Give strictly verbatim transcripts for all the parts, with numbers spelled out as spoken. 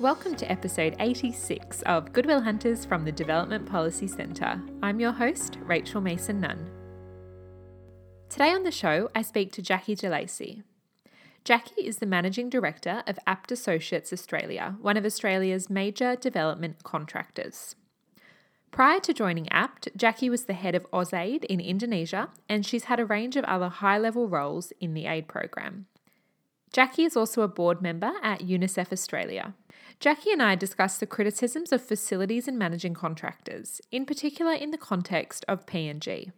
Welcome to episode eighty-six of Goodwill Hunters from the Development Policy Centre. I'm your host, Rachel Mason-Nunn. Today on the show, I speak to Jackie DeLacy. Jackie is the Managing Director of Abt Associates Australia, one of Australia's major development contractors. Prior to joining Abt, Jackie was the head of AusAid in Indonesia, and she's had a range of other high-level roles in the aid program. Jackie is also a board member at UNICEF Australia. Jackie and I discussed the criticisms of facilities and managing contractors, in particular in the context of P N G.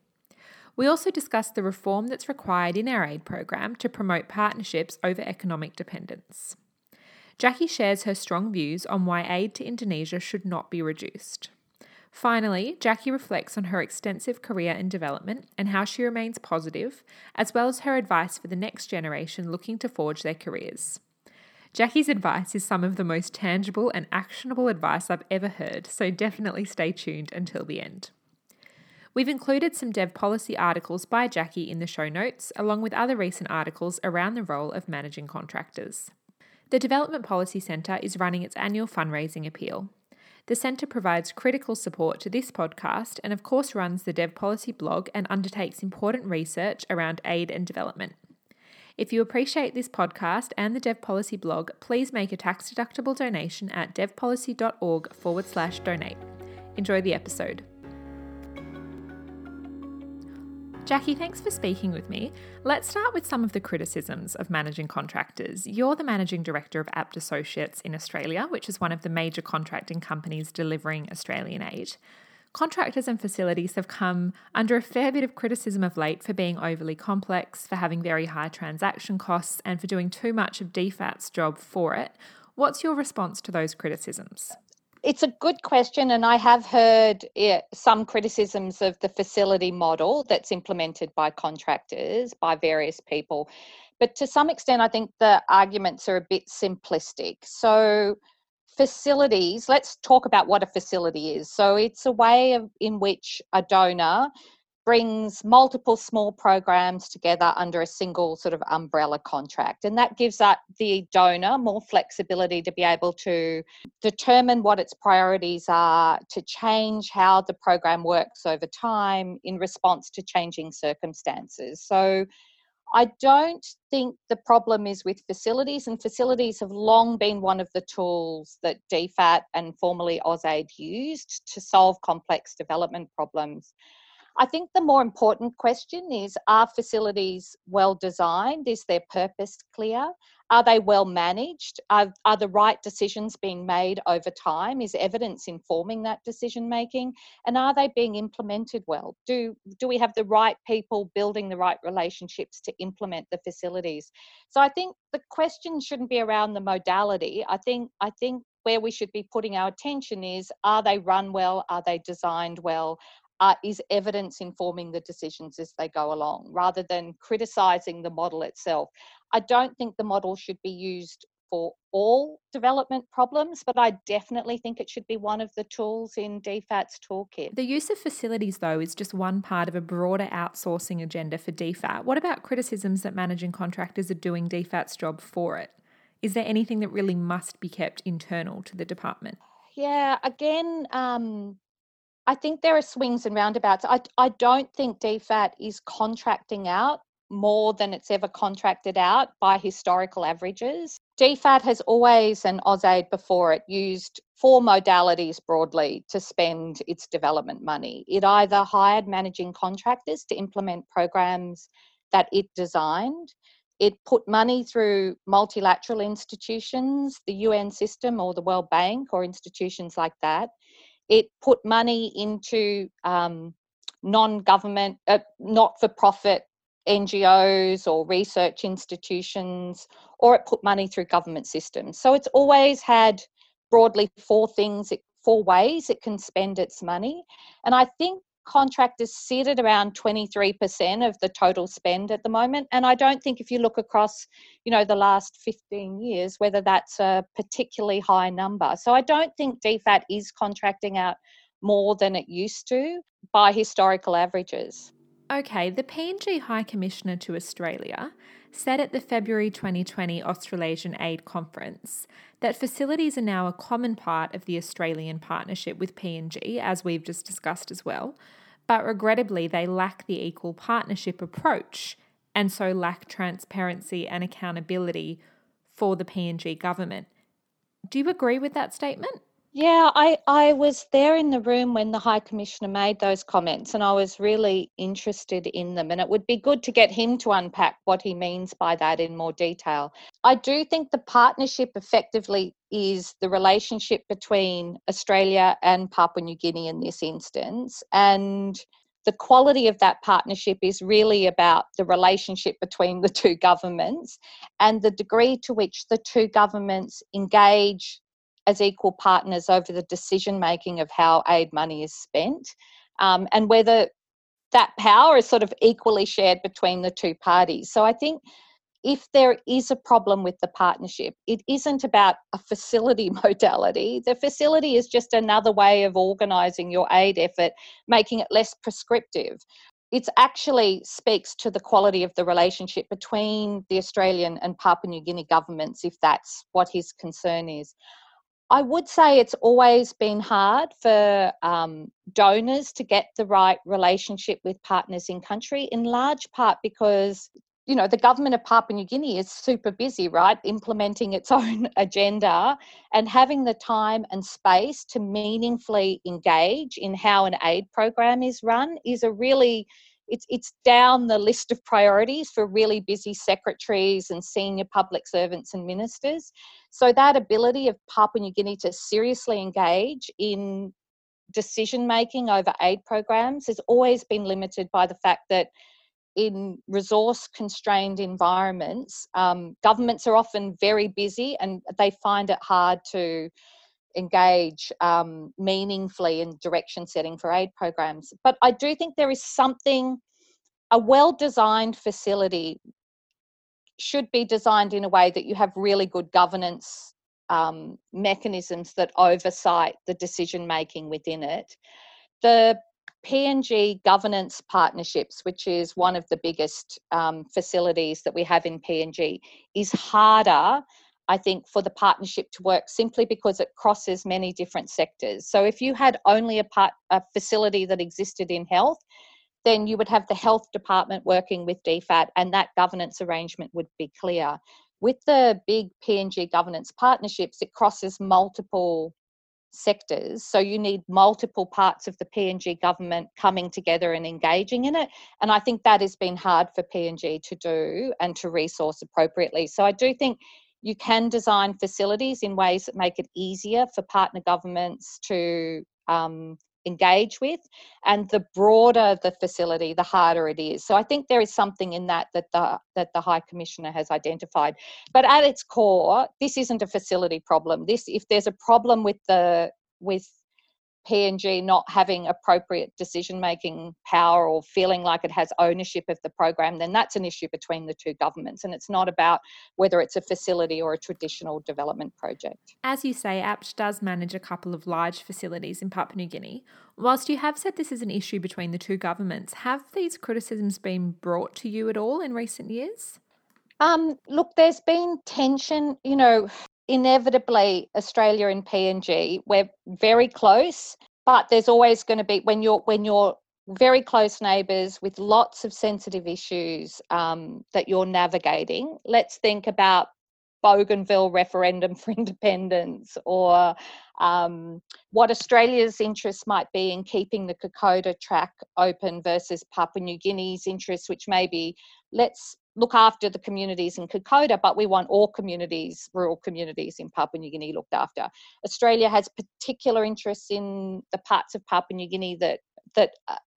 We also discussed the reform that's required in our aid program to promote partnerships over economic dependence. Jackie shares her strong views on why aid to Indonesia should not be reduced. Finally, Jackie reflects on her extensive career in development and how she remains positive, as well as her advice for the next generation looking to forge their careers. Jackie's advice is some of the most tangible and actionable advice I've ever heard, so definitely stay tuned until the end. We've included some Dev Policy articles by Jackie in the show notes, along with other recent articles around the role of managing contractors. The Development Policy Centre is running its annual fundraising appeal. The Centre provides critical support to this podcast and of course runs the Dev Policy blog and undertakes important research around aid and development. If you appreciate this podcast and the Dev Policy blog, please make a tax-deductible donation at devpolicy.org forward slash donate. Enjoy the episode. Jackie, thanks for speaking with me. Let's start with some of the criticisms of managing contractors. You're the Managing Director of Abt Associates in Australia, which is one of the major contracting companies delivering Australian aid. Contractors and facilities have come under a fair bit of criticism of late for being overly complex, for having very high transaction costs, and for doing too much of D FAT's job for it. What's your response to those criticisms? It's a good question, and I have heard yeah, some criticisms of the facility model that's implemented by contractors, by various people. But to some extent, I think the arguments are a bit simplistic. So facilities, let's talk about what a facility is. So it's a way of, in which a donor brings multiple small programs together under a single sort of umbrella contract. And that gives that the donor more flexibility to be able to determine what its priorities are, to change how the program works over time in response to changing circumstances. So I don't think the problem is with facilities, and facilities have long been one of the tools that D FAT and formerly AusAid used to solve complex development problems. I think the more important question is, are facilities well designed? Is their purpose clear? Are they well managed? Are, are the right decisions being made over time? Is evidence informing that decision making? And are they being implemented well? Do, do we have the right people building the right relationships to implement the facilities? So I think the question shouldn't be around the modality. I think, I think where we should be putting our attention is, are they run well? Are they designed well? Uh, is evidence informing the decisions as they go along, rather than criticising the model itself. I don't think the model should be used for all development problems, but I definitely think it should be one of the tools in D FAT's toolkit. The use of facilities, though, is just one part of a broader outsourcing agenda for D FAT. What about criticisms that managing contractors are doing D FAT's job for it? Is there anything that really must be kept internal to the department? Yeah, again... Um, I think there are swings and roundabouts. I, I don't think D FAT is contracting out more than it's ever contracted out by historical averages. D FAT has always, and AusAid before it, used four modalities broadly to spend its development money. It either hired managing contractors to implement programs that it designed. It put money through multilateral institutions, the U N system or the World Bank or institutions like that. It put money into um, non-government, uh, not-for-profit N G Os or research institutions, or it put money through government systems. So it's always had broadly four things, four ways it can spend its money. And I think contractors sit at around twenty-three percent of the total spend at the moment. And I don't think if you look across, you know, the last fifteen years, whether that's a particularly high number. So I don't think D FAT is contracting out more than it used to by historical averages. Okay, the P N G High Commissioner to Australia said at the February twenty twenty Australasian Aid Conference that facilities are now a common part of the Australian partnership with P N G, as we've just discussed as well, but regrettably they lack the equal partnership approach and so lack transparency and accountability for the P N G government. Do you agree with that statement? Yeah, I, I was there in the room when the High Commissioner made those comments, and I was really interested in them, and it would be good to get him to unpack what he means by that in more detail. I do think the partnership effectively is the relationship between Australia and Papua New Guinea in this instance, and the quality of that partnership is really about the relationship between the two governments and the degree to which the two governments engage as equal partners over the decision-making of how aid money is spent, um, and whether that power is sort of equally shared between the two parties. So I think if there is a problem with the partnership, it isn't about a facility modality. The facility is just another way of organising your aid effort, making it less prescriptive. It actually speaks to the quality of the relationship between the Australian and Papua New Guinea governments, if that's what his concern is. I would say it's always been hard for um, donors to get the right relationship with partners in country, in large part because, you know, the government of Papua New Guinea is super busy, right, implementing its own agenda, and having the time and space to meaningfully engage in how an aid program is run is a really, it's, it's down the list of priorities for really busy secretaries and senior public servants and ministers. So that ability of Papua New Guinea to seriously engage in decision-making over aid programs has always been limited by the fact that in resource-constrained environments, um, governments are often very busy and they find it hard to engage um, meaningfully in direction setting for aid programs. But I do think there is something, a well-designed facility should be designed in a way that you have really good governance um, mechanisms that oversight the decision-making within it. The P N G governance partnerships, which is one of the biggest um, facilities that we have in P N G, is harder, I think, for the partnership to work simply because it crosses many different sectors. So if you had only a, part, a facility that existed in health, then you would have the health department working with D FAT and that governance arrangement would be clear. With the big P N G governance partnerships, it crosses multiple sectors. So you need multiple parts of the P N G government coming together and engaging in it. And I think that has been hard for P N G to do and to resource appropriately. So I do think you can design facilities in ways that make it easier for partner governments to um, engage with. And the broader the facility, the harder it is. So I think there is something in that that the that the High Commissioner has identified. But at its core, this isn't a facility problem. This, if there's a problem with the with P N G not having appropriate decision-making power or feeling like it has ownership of the program, then that's an issue between the two governments. And it's not about whether it's a facility or a traditional development project. As you say, Abt does manage a couple of large facilities in Papua New Guinea. Whilst you have said this is an issue between the two governments, have these criticisms been brought to you at all in recent years? Um, look, there's been tension, you know. Inevitably, Australia and P N G, we're very close, but there's always going to be, when you're when you're very close neighbours with lots of sensitive issues um, that you're navigating. Let's think about Bougainville referendum for independence, or um, what Australia's interests might be in keeping the Kokoda track open versus Papua New Guinea's interests, which may be, let's look after the communities in Kokoda, but we want all communities, rural communities in Papua New Guinea looked after. Australia has particular interests in the parts of Papua New Guinea that that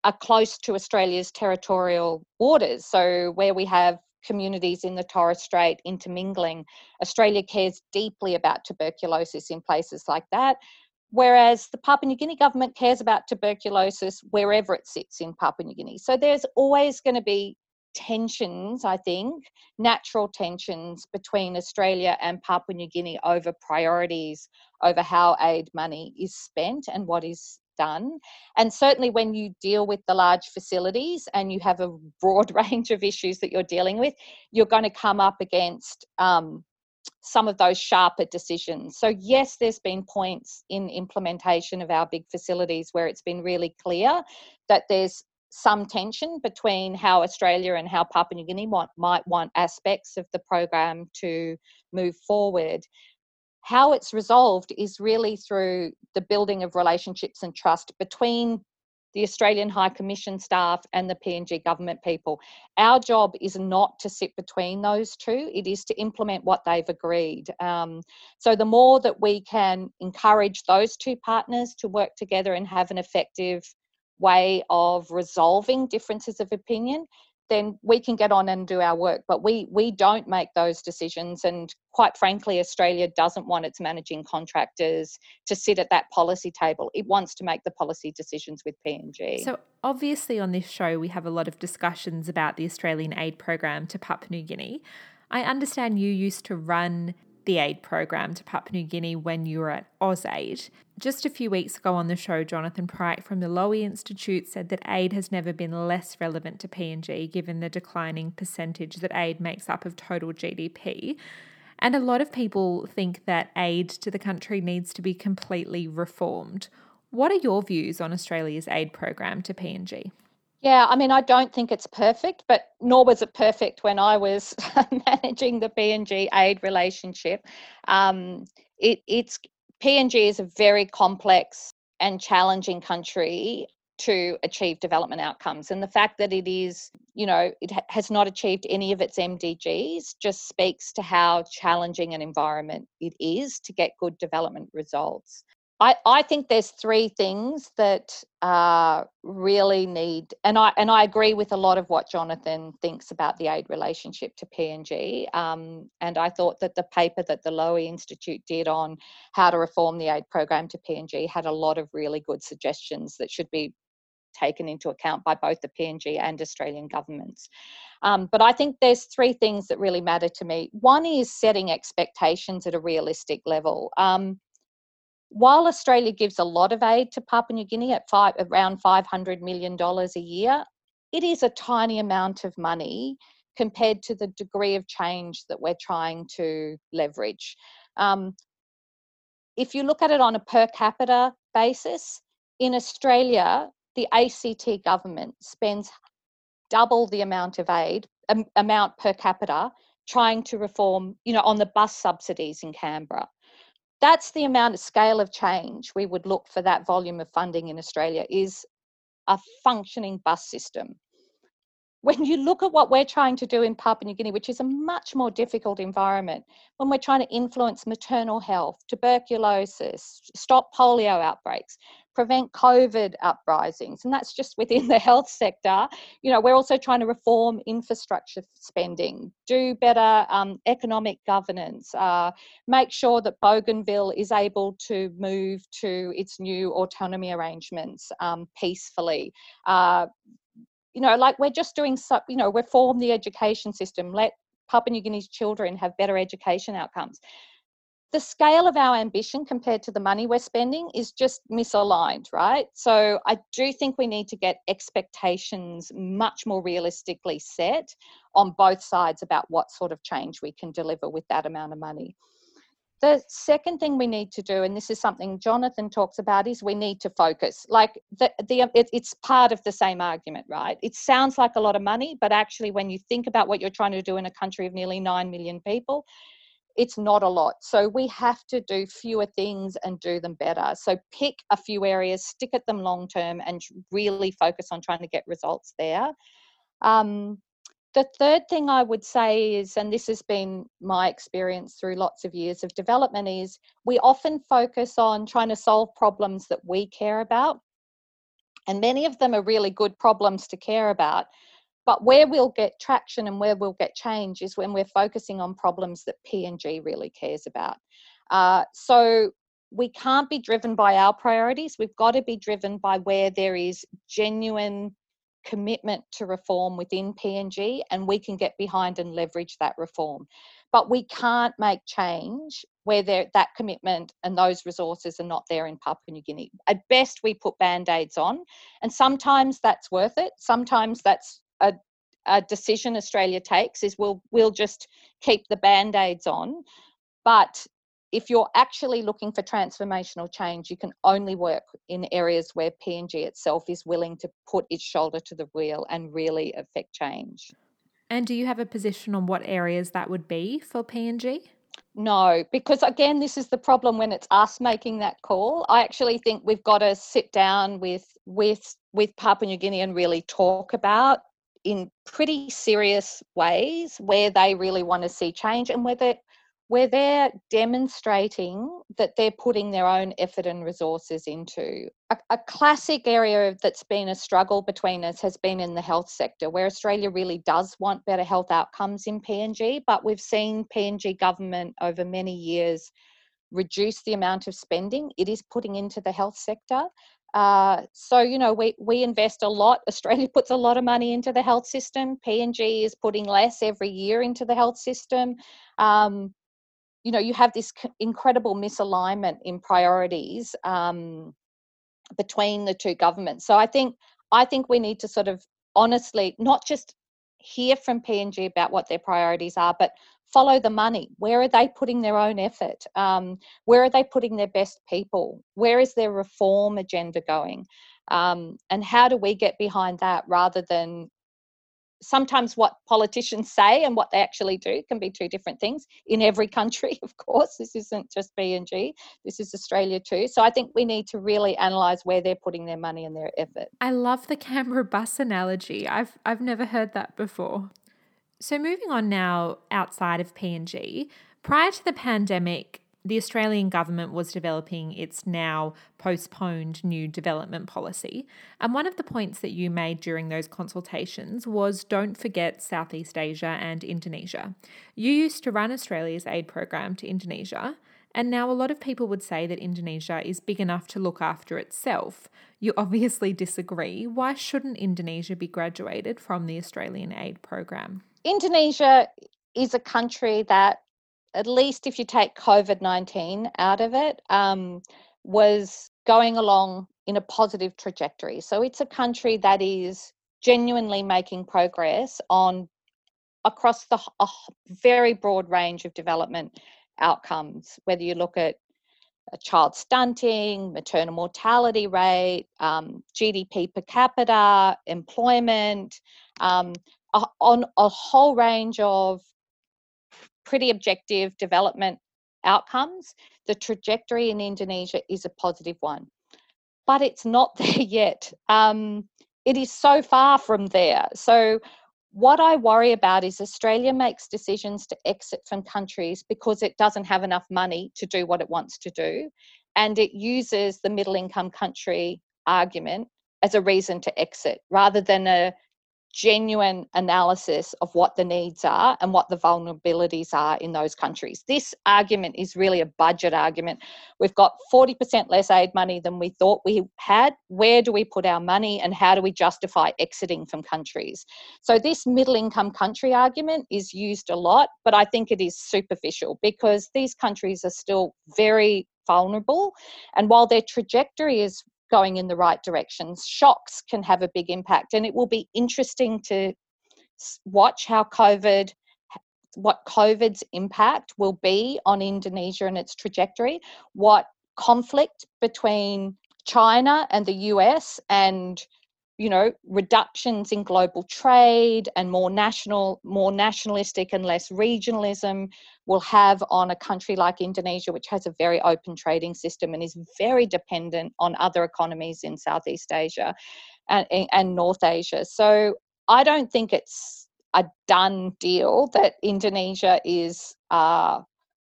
are close to Australia's territorial waters. So where we have communities in the Torres Strait intermingling, Australia cares deeply about tuberculosis in places like that, whereas the Papua New Guinea government cares about tuberculosis wherever it sits in Papua New Guinea. So there's always going to be tensions, I think, natural tensions between Australia and Papua New Guinea over priorities, over how aid money is spent and what is done. And certainly when you deal with the large facilities and you have a broad range of issues that you're dealing with, you're going to come up against um, some of those sharper decisions. So yes, there's been points in implementation of our big facilities where it's been really clear that there's some tension between how Australia and how Papua New Guinea want, might want aspects of the program to move forward. How it's resolved is really through the building of relationships and trust between the Australian High Commission staff and the P N G government people. Our job is not to sit between those two, it is to implement what they've agreed. Um, so the more that we can encourage those two partners to work together and have an effective way of resolving differences of opinion, then we can get on and do our work. But we we don't make those decisions, and quite frankly, Australia doesn't want its managing contractors to sit at that policy table. It wants to make the policy decisions with P N G. So obviously on this show we have a lot of discussions about the Australian aid program to Papua New Guinea. I understand you used to run the aid program to Papua New Guinea when you were at AusAid. Just a few weeks ago on the show, Jonathan Pryke from the Lowy Institute said that aid has never been less relevant to P N G given the declining percentage that aid makes up of total G D P. And a lot of people think that aid to the country needs to be completely reformed. What are your views on Australia's aid program to P N G? Yeah, I mean, I don't think it's perfect, but nor was it perfect when I was managing the P N G aid relationship. Um, it, it's P N G is a very complex and challenging country to achieve development outcomes. And the fact that it is, you know, it ha- has not achieved any of its M D Gs just speaks to how challenging an environment it is to get good development results. I, I think there's three things that uh, really need, and I and I agree with a lot of what Jonathan thinks about the aid relationship to P N G. Um, and I thought that the paper that the Lowy Institute did on how to reform the aid program to P N G had a lot of really good suggestions that should be taken into account by both the P N G and Australian governments. Um, but I think there's three things that really matter to me. One is setting expectations at a realistic level. Um, While Australia gives a lot of aid to Papua New Guinea at five, around five hundred million dollars a year, it is a tiny amount of money compared to the degree of change that we're trying to leverage. Um, if you look at it on a per capita basis, in Australia, the A C T government spends double the amount of aid, um, amount per capita, trying to reform, you know, on the bus subsidies in Canberra. That's the amount of scale of change we would look for. That volume of funding in Australia is a functioning bus system. When you look at what we're trying to do in Papua New Guinea, which is a much more difficult environment, when we're trying to influence maternal health, tuberculosis, stop polio outbreaks, prevent COVID uprisings, and that's just within the health sector. You know, we're also trying to reform infrastructure spending, do better um, economic governance, uh, make sure that Bougainville is able to move to its new autonomy arrangements um, peacefully. Uh, You know, like we're just doing, you know, reform the education system, let Papua New Guinea's children have better education outcomes. The scale of our ambition compared to the money we're spending is just misaligned, right? So I do think we need to get expectations much more realistically set on both sides about what sort of change we can deliver with that amount of money. The second thing we need to do, and this is something Jonathan talks about, is we need to focus. Like the, the it, it's part of the same argument, right? It sounds like a lot of money, but actually when you think about what you're trying to do in a country of nearly nine million people, it's not a lot. So we have to do fewer things and do them better. So pick a few areas, stick at them long term, and really focus on trying to get results there. Um, The third thing I would say is, and this has been my experience through lots of years of development, is we often focus on trying to solve problems that we care about. And many of them are really good problems to care about. But where we'll get traction and where we'll get change is when we're focusing on problems that P N G really cares about. Uh, so we can't be driven by our priorities. We've got to be driven by where there is genuine commitment to reform within P N G, and we can get behind and leverage that reform. But we can't make change where that commitment and those resources are not there in Papua New Guinea. At best, we put Band-Aids on, and sometimes that's worth it. Sometimes that's a, a decision Australia takes, is we'll, we'll just keep the Band-Aids on. But if you're actually looking for transformational change, you can only work in areas where P N G itself is willing to put its shoulder to the wheel and really affect change. And do you have a position on what areas that would be for P N G? No, because again, this is the problem when it's us making that call. I actually think we've got to sit down with with with Papua New Guinea and really talk about in pretty serious ways where they really want to see change and whether where they're demonstrating that they're putting their own effort and resources into. A, a classic area that's been a struggle between us has been in the health sector, where Australia really does want better health outcomes in P N G, but we've seen P N G government over many years reduce the amount of spending it is putting into the health sector. Uh, so, you know, we, we invest a lot. Australia puts a lot of money into the health system. P N G is putting less every year into the health system. Um, you know, you have this incredible misalignment in priorities um, between the two governments. So I think I think we need to sort of honestly not just hear from P N G about what their priorities are, but follow the money. Where are they putting their own effort? Um, where are they putting their best people? Where is their reform agenda going? Um, and how do we get behind that rather than sometimes what politicians say and what they actually do can be two different things in every country, of course. This isn't just P N G. This is Australia too. So I think we need to really analyse where they're putting their money and their effort. I love the Canberra bus analogy. I've I've never heard that before. So moving on now outside of P N G, prior to the pandemic, the Australian government was developing its now postponed new development policy. And one of the points that you made during those consultations was don't forget Southeast Asia and Indonesia. You used to run Australia's aid program to Indonesia, and now a lot of people would say that Indonesia is big enough to look after itself. You obviously disagree. Why shouldn't Indonesia be graduated from the Australian aid program? Indonesia is a country that, at least if you take COVID nineteen out of it, um, was going along in a positive trajectory. So it's a country that is genuinely making progress on across the a very broad range of development outcomes, whether you look at child stunting, maternal mortality rate, um, G D P per capita, employment, um, on a whole range of pretty objective development outcomes. The trajectory in Indonesia is a positive one, but it's not there yet. Um, it is so far from there. So what I worry about is Australia makes decisions to exit from countries because it doesn't have enough money to do what it wants to do, and it uses the middle income country argument as a reason to exit rather than a genuine analysis of what the needs are and what the vulnerabilities are in those countries. This argument is really a budget argument. We've got forty percent less aid money than we thought we had. Where do we put our money and how do we justify exiting from countries? So this middle income country argument is used a lot, but I think it is superficial because these countries are still very vulnerable. And while their trajectory is going in the right directions, shocks can have a big impact, and it will be interesting to watch how COVID, what COVID's impact will be on Indonesia and its trajectory, what conflict between China and the U S and, you know, reductions in global trade and more national, more nationalistic and less regionalism will have on a country like Indonesia, which has a very open trading system and is very dependent on other economies in Southeast Asia and, and North Asia. So I don't think it's a done deal that Indonesia is uh,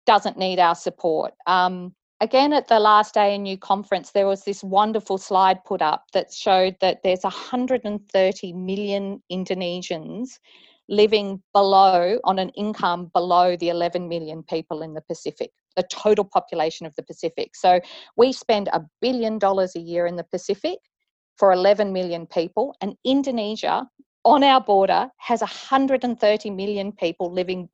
doesn't need our support. Um, Again, at the last A N U conference, there was this wonderful slide put up that showed that there's one hundred thirty million Indonesians living below, on an income below the eleven million people in the Pacific, the total population of the Pacific. So we spend a billion dollars a year in the Pacific for eleven million people, and Indonesia on our border has one hundred thirty million people living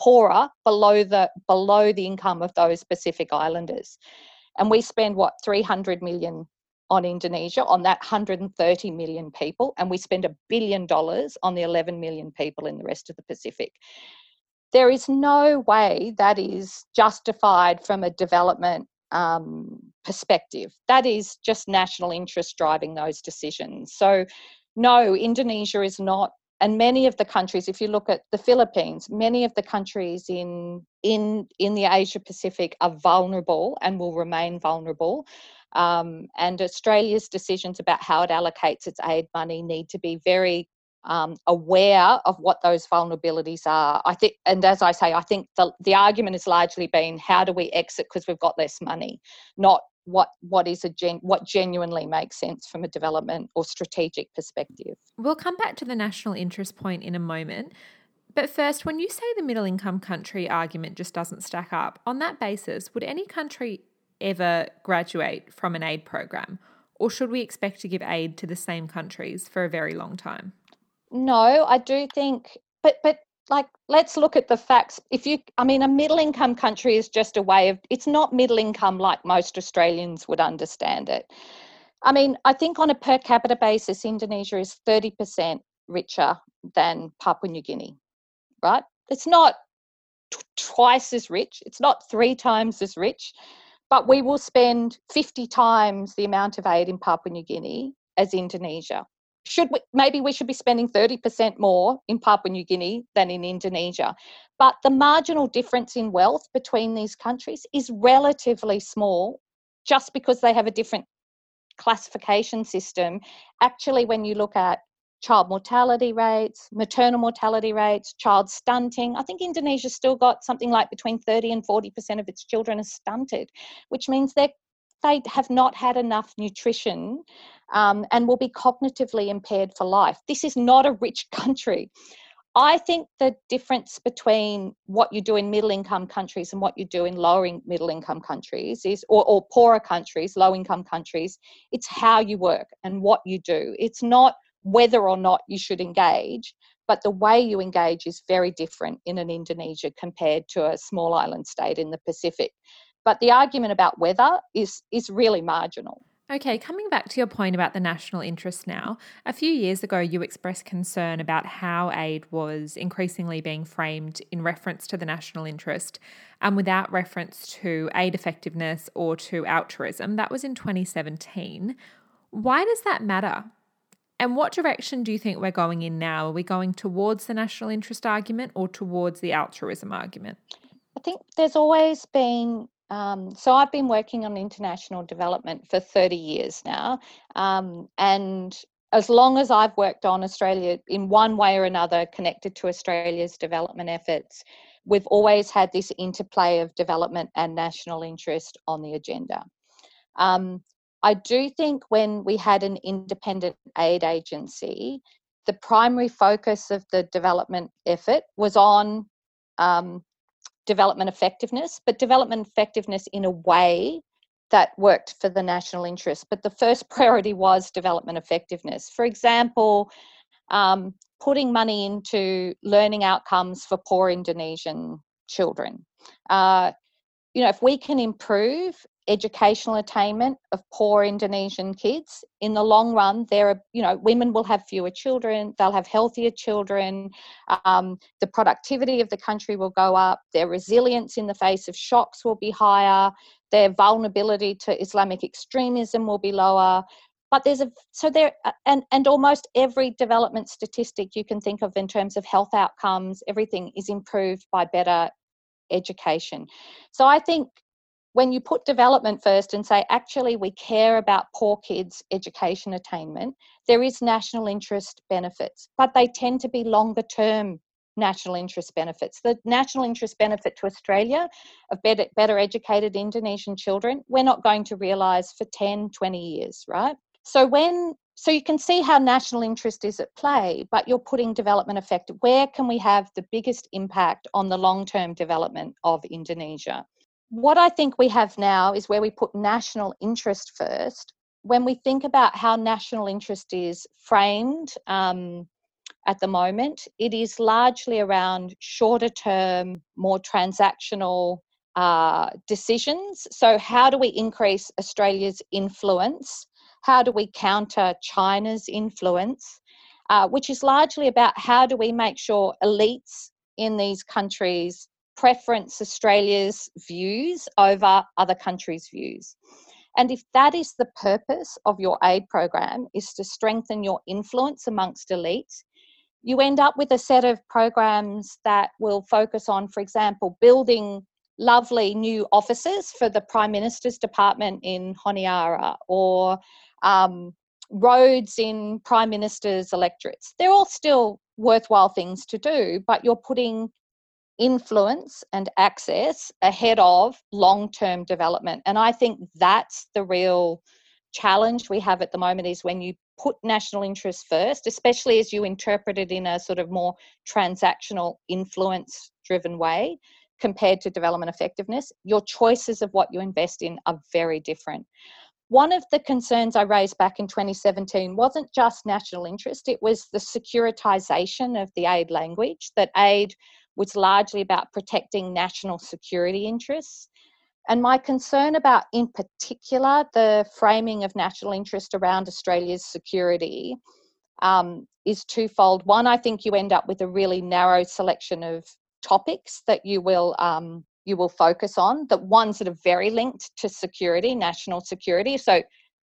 poorer below the below the income of those Pacific Islanders. And we spend, what, three hundred million on Indonesia, on that one hundred thirty million people, and we spend a billion dollars on the eleven million people in the rest of the Pacific. There is no way that is justified from a development um, perspective. That is just national interest driving those decisions. So no, Indonesia is not, and many of the countries, if you look at the Philippines, many of the countries in in, in the Asia Pacific are vulnerable and will remain vulnerable. Um, and Australia's decisions about how it allocates its aid money need to be very um, aware of what those vulnerabilities are. I think, and as I say, I think the, the argument has largely been how do we exit because we've got less money, not what what is a gen, what genuinely makes sense from a development or strategic perspective. We'll come back to the national interest point in a moment. But first, when you say the middle income country argument just doesn't stack up, on that basis, would any country ever graduate from an aid program, or should we expect to give aid to the same countries for a very long time? No, I do think, but but like let's look at the facts. If you, I mean, a middle income country is just a way of, it's not middle income like most Australians would understand it. I mean, I think on a per capita basis, Indonesia is thirty percent richer than Papua New Guinea, right? It's not t- twice as rich. It's not three times as rich. But we will spend fifty times the amount of aid in Papua New Guinea as Indonesia. Should we, maybe we should be spending thirty percent more in Papua New Guinea than in Indonesia. But the marginal difference in wealth between these countries is relatively small, just because they have a different classification system. Actually, when you look at child mortality rates, maternal mortality rates, child stunting. I think Indonesia's still got something like between thirty and forty percent of its children are stunted, which means they they have not had enough nutrition um, and will be cognitively impaired for life. This is not a rich country. I think the difference between what you do in middle-income countries and what you do in lower middle-income countries is, or, or poorer countries, low-income countries, it's how you work and what you do. It's not whether or not you should engage, but the way you engage is very different in an Indonesia compared to a small island state in the Pacific. But the argument about whether is, is really marginal. Okay, coming back to your point about the national interest now, a few years ago you expressed concern about how aid was increasingly being framed in reference to the national interest and without reference to aid effectiveness or to altruism. That was in twenty seventeen. Why does that matter? And what direction do you think we're going in now? Are we going towards the national interest argument or towards the altruism argument? I think there's always been, um, so I've been working on international development for thirty years now. Um, and as long as I've worked on Australia in one way or another connected to Australia's development efforts, we've always had this interplay of development and national interest on the agenda. Um, I do think when we had an independent aid agency, the primary focus of the development effort was on um, development effectiveness, but development effectiveness in a way that worked for the national interest. But the first priority was development effectiveness. For example, um, putting money into learning outcomes for poor Indonesian children. Uh, you know, if we can improve educational attainment of poor Indonesian kids, in the long run, there are, you know, women will have fewer children, they'll have healthier children, um, the productivity of the country will go up, their resilience in the face of shocks will be higher, their vulnerability to Islamic extremism will be lower. But there's a, so there, and, and almost every development statistic you can think of in terms of health outcomes, everything is improved by better education. So I think when you put development first and say, actually, we care about poor kids' education attainment, there is national interest benefits, but they tend to be longer term national interest benefits. The national interest benefit to Australia of better, better educated Indonesian children, we're not going to realise for ten, twenty years, right? So when, so you can see how national interest is at play, but you're putting development effect. Where can we have the biggest impact on the long-term development of Indonesia? What I think we have now is where we put national interest first. When we think about how national interest is framed um, at the moment. It is largely around shorter term, more transactional uh, decisions. So how do we increase Australia's influence? How do we counter China's influence? Uh, which is largely about how do we make sure elites in these countries preference Australia's views over other countries' views. And if that is the purpose of your aid program, is to strengthen your influence amongst elites, you end up with a set of programs that will focus on, for example, building lovely new offices for the Prime Minister's Department in Honiara, or um, roads in Prime Minister's electorates. They're all still worthwhile things to do, but you're putting influence and access ahead of long-term development. And I think that's the real challenge we have at the moment, is when you put national interest first, especially as you interpret it in a sort of more transactional, influence-driven way compared to development effectiveness, your choices of what you invest in are very different. One of the concerns I raised back in twenty seventeen wasn't just national interest, it was the securitisation of the aid language, that aid was largely about protecting national security interests. And my concern about, in particular, the framing of national interest around Australia's security um, is twofold. One, I think you end up with a really narrow selection of topics that you will um, you will focus on, the ones that are very linked to security, national security. So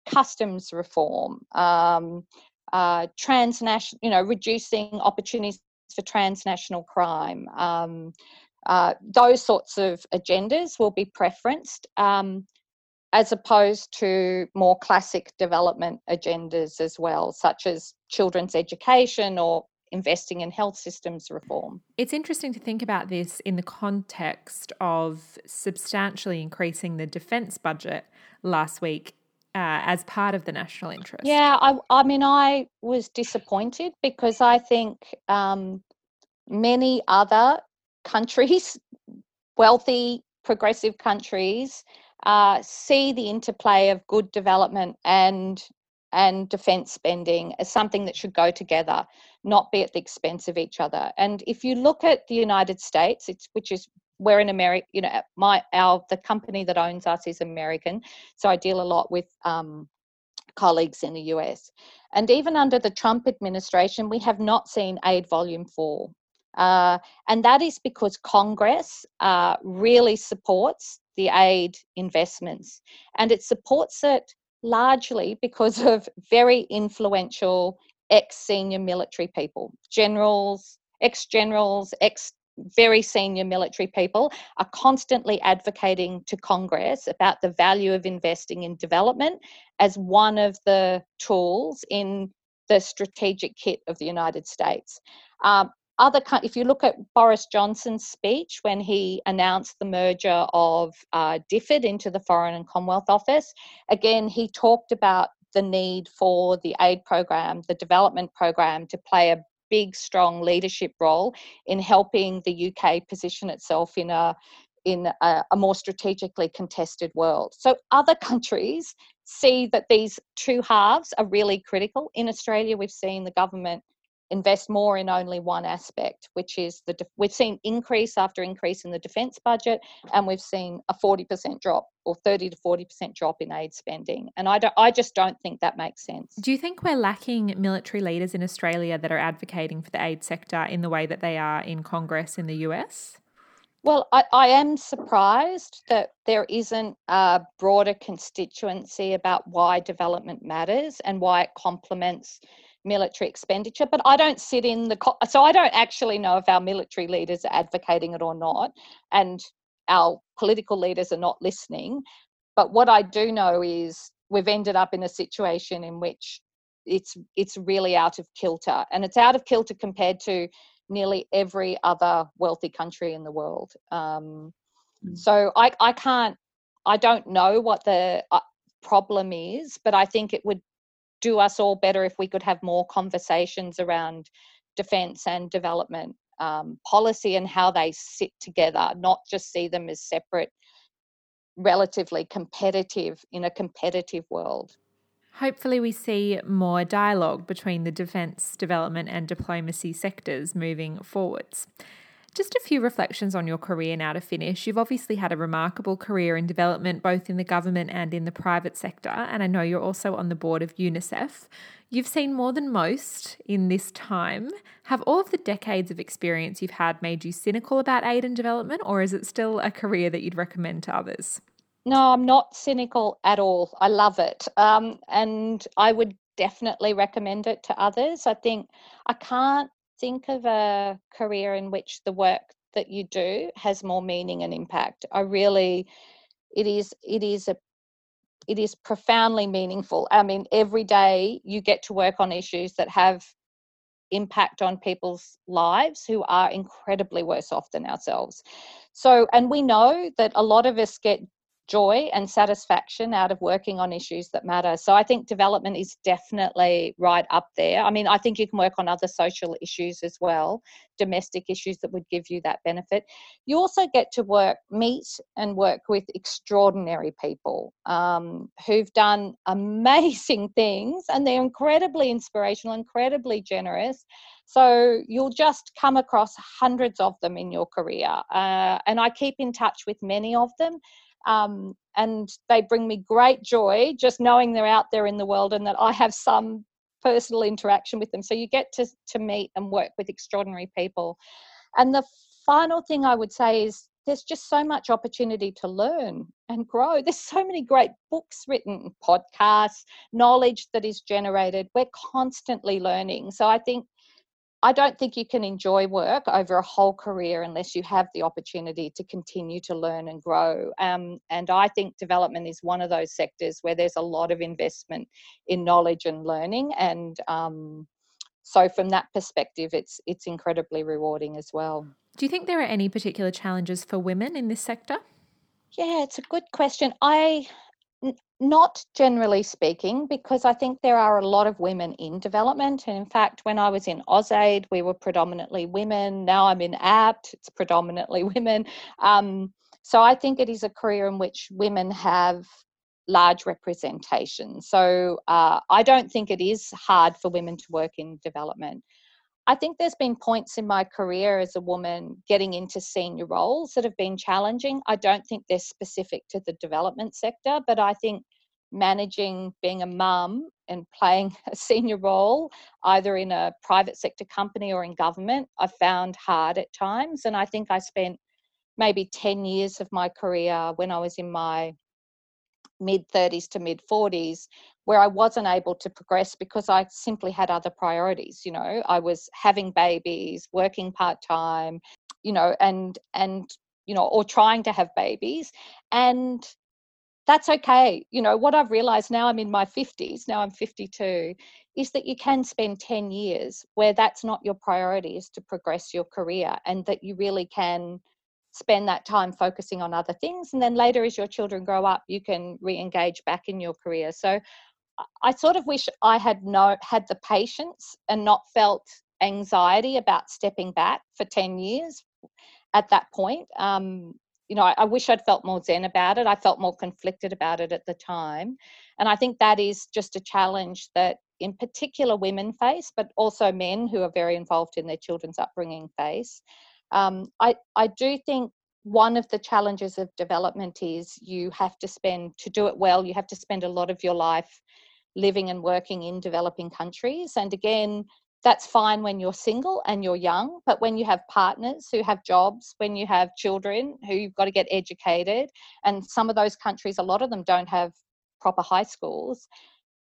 customs reform, um, uh, transnational, you know, reducing opportunities for transnational crime. Um, uh, those sorts of agendas will be preferenced um, as opposed to more classic development agendas as well, such as children's education or investing in health systems reform. It's interesting to think about this in the context of substantially increasing the defence budget last week Uh, as part of the national interest. Yeah, I, I mean, I was disappointed because I think um, many other countries, wealthy, progressive countries, uh, see the interplay of good development and and defence spending as something that should go together, not be at the expense of each other. And if you look at the United States, it's which is we're in America, you know, my, our, the company that owns us is American. So I deal a lot with um, colleagues in the U S. And even under the Trump administration, we have not seen aid volume fall. Uh, and that is because Congress uh, really supports the aid investments. And it supports it largely because of very influential ex-senior military people, generals, ex-generals, ex very senior military people are constantly advocating to Congress about the value of investing in development as one of the tools in the strategic kit of the United States. Um, other, if you look at Boris Johnson's speech when he announced the merger of uh, D F I D into the Foreign and Commonwealth Office, again, he talked about the need for the aid program, the development program, to play a big, strong leadership role in helping the U K position itself in a in a, a more strategically contested world. So other countries see that these two halves are really critical. In Australia, we've seen the government invest more in only one aspect, which is the we've seen increase after increase in the defence budget, and we've seen a forty percent drop or thirty to forty percent drop in aid spending. And I don't, I just don't think that makes sense. Do you think we're lacking military leaders in Australia that are advocating for the aid sector in the way that they are in Congress in the U S? Well, I, I am surprised that there isn't a broader constituency about why development matters and why it complements military expenditure, but I don't sit in the, so I don't actually know if our military leaders are advocating it or not, and our political leaders are not listening. But what I do know is we've ended up in a situation in which it's it's really out of kilter, and it's out of kilter compared to nearly every other wealthy country in the world. Um, mm. So I, I can't, I don't know what the problem is, but I think it would do us all better if we could have more conversations around defence and development um, policy and how they sit together, not just see them as separate, relatively competitive in a competitive world. Hopefully we see more dialogue between the defence, development and diplomacy sectors moving forwards. Just a few reflections on your career now to finish. You've obviously had a remarkable career in development, both in the government and in the private sector, and I know you're also on the board of UNICEF. You've seen more than most in this time. Have all of the decades of experience you've had made you cynical about aid and development, or is it still a career that you'd recommend to others? No, I'm not cynical at all. I love it. Um, and I would definitely recommend it to others. I think I can't think of a career in which the work that you do has more meaning and impact. I really, it is, it is a, it is profoundly meaningful. I mean, every day you get to work on issues that have impact on people's lives who are incredibly worse off than ourselves. So, and we know that a lot of us get joy and satisfaction out of working on issues that matter. So I think development is definitely right up there. I mean, I think you can work on other social issues as well, domestic issues that would give you that benefit. You also get to work, meet and work with extraordinary people um, who've done amazing things, and they're incredibly inspirational, incredibly generous. So you'll just come across hundreds of them in your career. Uh, and I keep in touch with many of them. Um, and they bring me great joy just knowing they're out there in the world and that I have some personal interaction with them. So you get to, to meet and work with extraordinary people. And the final thing I would say is there's just so much opportunity to learn and grow. There's so many great books written, podcasts, knowledge that is generated. We're constantly learning. So I think I don't think you can enjoy work over a whole career unless you have the opportunity to continue to learn and grow. Um, and I think development is one of those sectors where there's a lot of investment in knowledge and learning. And um, so from that perspective, it's it's incredibly rewarding as well. Do you think there are any particular challenges for women in this sector? Yeah, it's a good question. I... Not generally speaking, because I think there are a lot of women in development. And in fact, when I was in AusAid, we were predominantly women. Now I'm in Abt, it's predominantly women. Um, so I think it is a career in which women have large representation. So uh, I don't think it is hard for women to work in development. I think there's been points in my career as a woman getting into senior roles that have been challenging. I don't think they're specific to the development sector, but I think managing being a mum and playing a senior role, either in a private sector company or in government, I found hard at times. And I think I spent maybe ten years of my career when I was in my mid thirties to mid forties, where I wasn't able to progress because I simply had other priorities. You know, I was having babies, working part-time, you know, and, and, you know, or trying to have babies. And that's okay. You know, what I've realised now I'm in my fifties, now I'm fifty-two, is that you can spend ten years where that's not your priority, is to progress your career, and that you really can spend that time focusing on other things. And then later, as your children grow up, you can re-engage back in your career. So I sort of wish I had no had the patience and not felt anxiety about stepping back for ten years at that point. Um, you know, I, I wish I'd felt more zen about it. I felt more conflicted about it at the time. And I think that is just a challenge that in particular women face, but also men who are very involved in their children's upbringing face. Um, I, I do think one of the challenges of development is you have to spend, to do it well, you have to spend a lot of your life living and working in developing countries. And again, that's fine when you're single and you're young, but when you have partners who have jobs, when you have children who you've got to get educated, and some of those countries, a lot of them don't have proper high schools,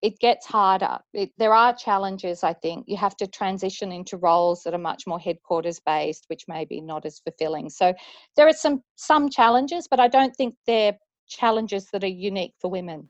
it gets harder. It, there are challenges, I think. You have to transition into roles that are much more headquarters-based, which may be not as fulfilling. So there are some some challenges, but I don't think they're challenges that are unique for women.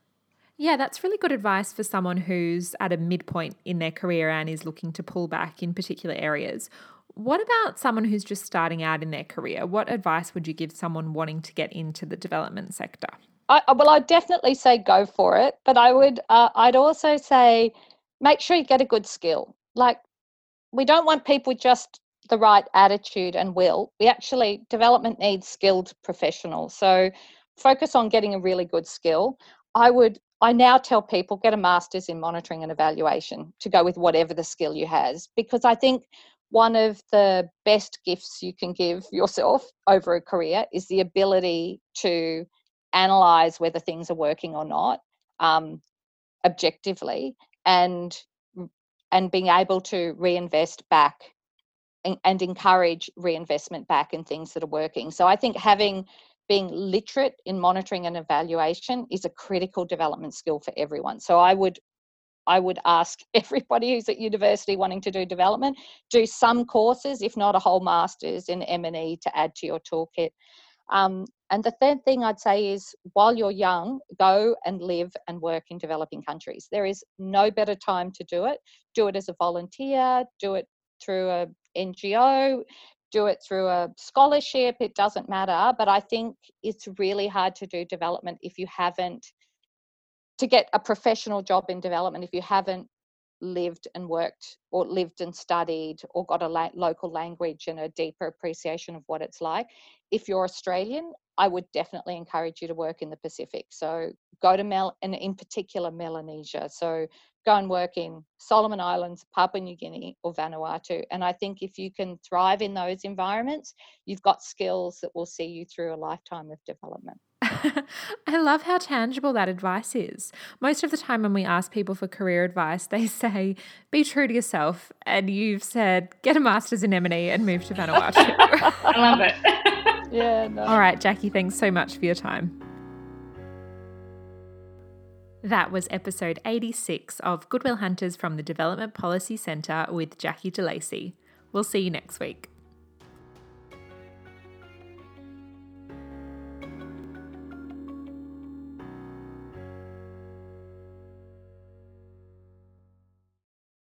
Yeah, that's really good advice for someone who's at a midpoint in their career and is looking to pull back in particular areas. What about someone who's just starting out in their career? What advice would you give someone wanting to get into the development sector? I, well, I'd definitely say go for it, but I would, uh, I'd also say make sure you get a good skill. Like, we don't want people with just the right attitude and will. We actually, development needs skilled professionals. So focus on getting a really good skill. I would, I now tell people, get a master's in monitoring and evaluation to go with whatever the skill you has, because I think one of the best gifts you can give yourself over a career is the ability to analyse whether things are working or not, um, objectively, and and being able to reinvest back and, and encourage reinvestment back in things that are working. So I think having being literate in monitoring and evaluation is a critical development skill for everyone. So I would I would ask everybody who's at university wanting to do development, do some courses, if not a whole master's in M and E to add to your toolkit. Um, and the third thing I'd say is, while you're young, go and live and work in developing countries. There is no better time to do it. Do it as a volunteer, do it through an N G O, do it through a scholarship, it doesn't matter. But I think it's really hard to do development if you haven't, to get a professional job in development, if you haven't lived and worked or lived and studied or got a la- local language and a deeper appreciation of what it's like. If you're Australian, I would definitely encourage you to work in the Pacific. So go to Mel, and in particular Melanesia. So go and work in Solomon Islands, Papua New Guinea or Vanuatu. And I think if you can thrive in those environments, you've got skills that will see you through a lifetime of development. I love how tangible that advice is. Most of the time when we ask people for career advice, they say, be true to yourself. And you've said, get a master's in M and E and move to Vanuatu. I love it. Yeah. No. All right, Jackie, thanks so much for your time. That was episode eighty-six of Goodwill Hunters from the Development Policy Centre with Jackie DeLacy. We'll see you next week.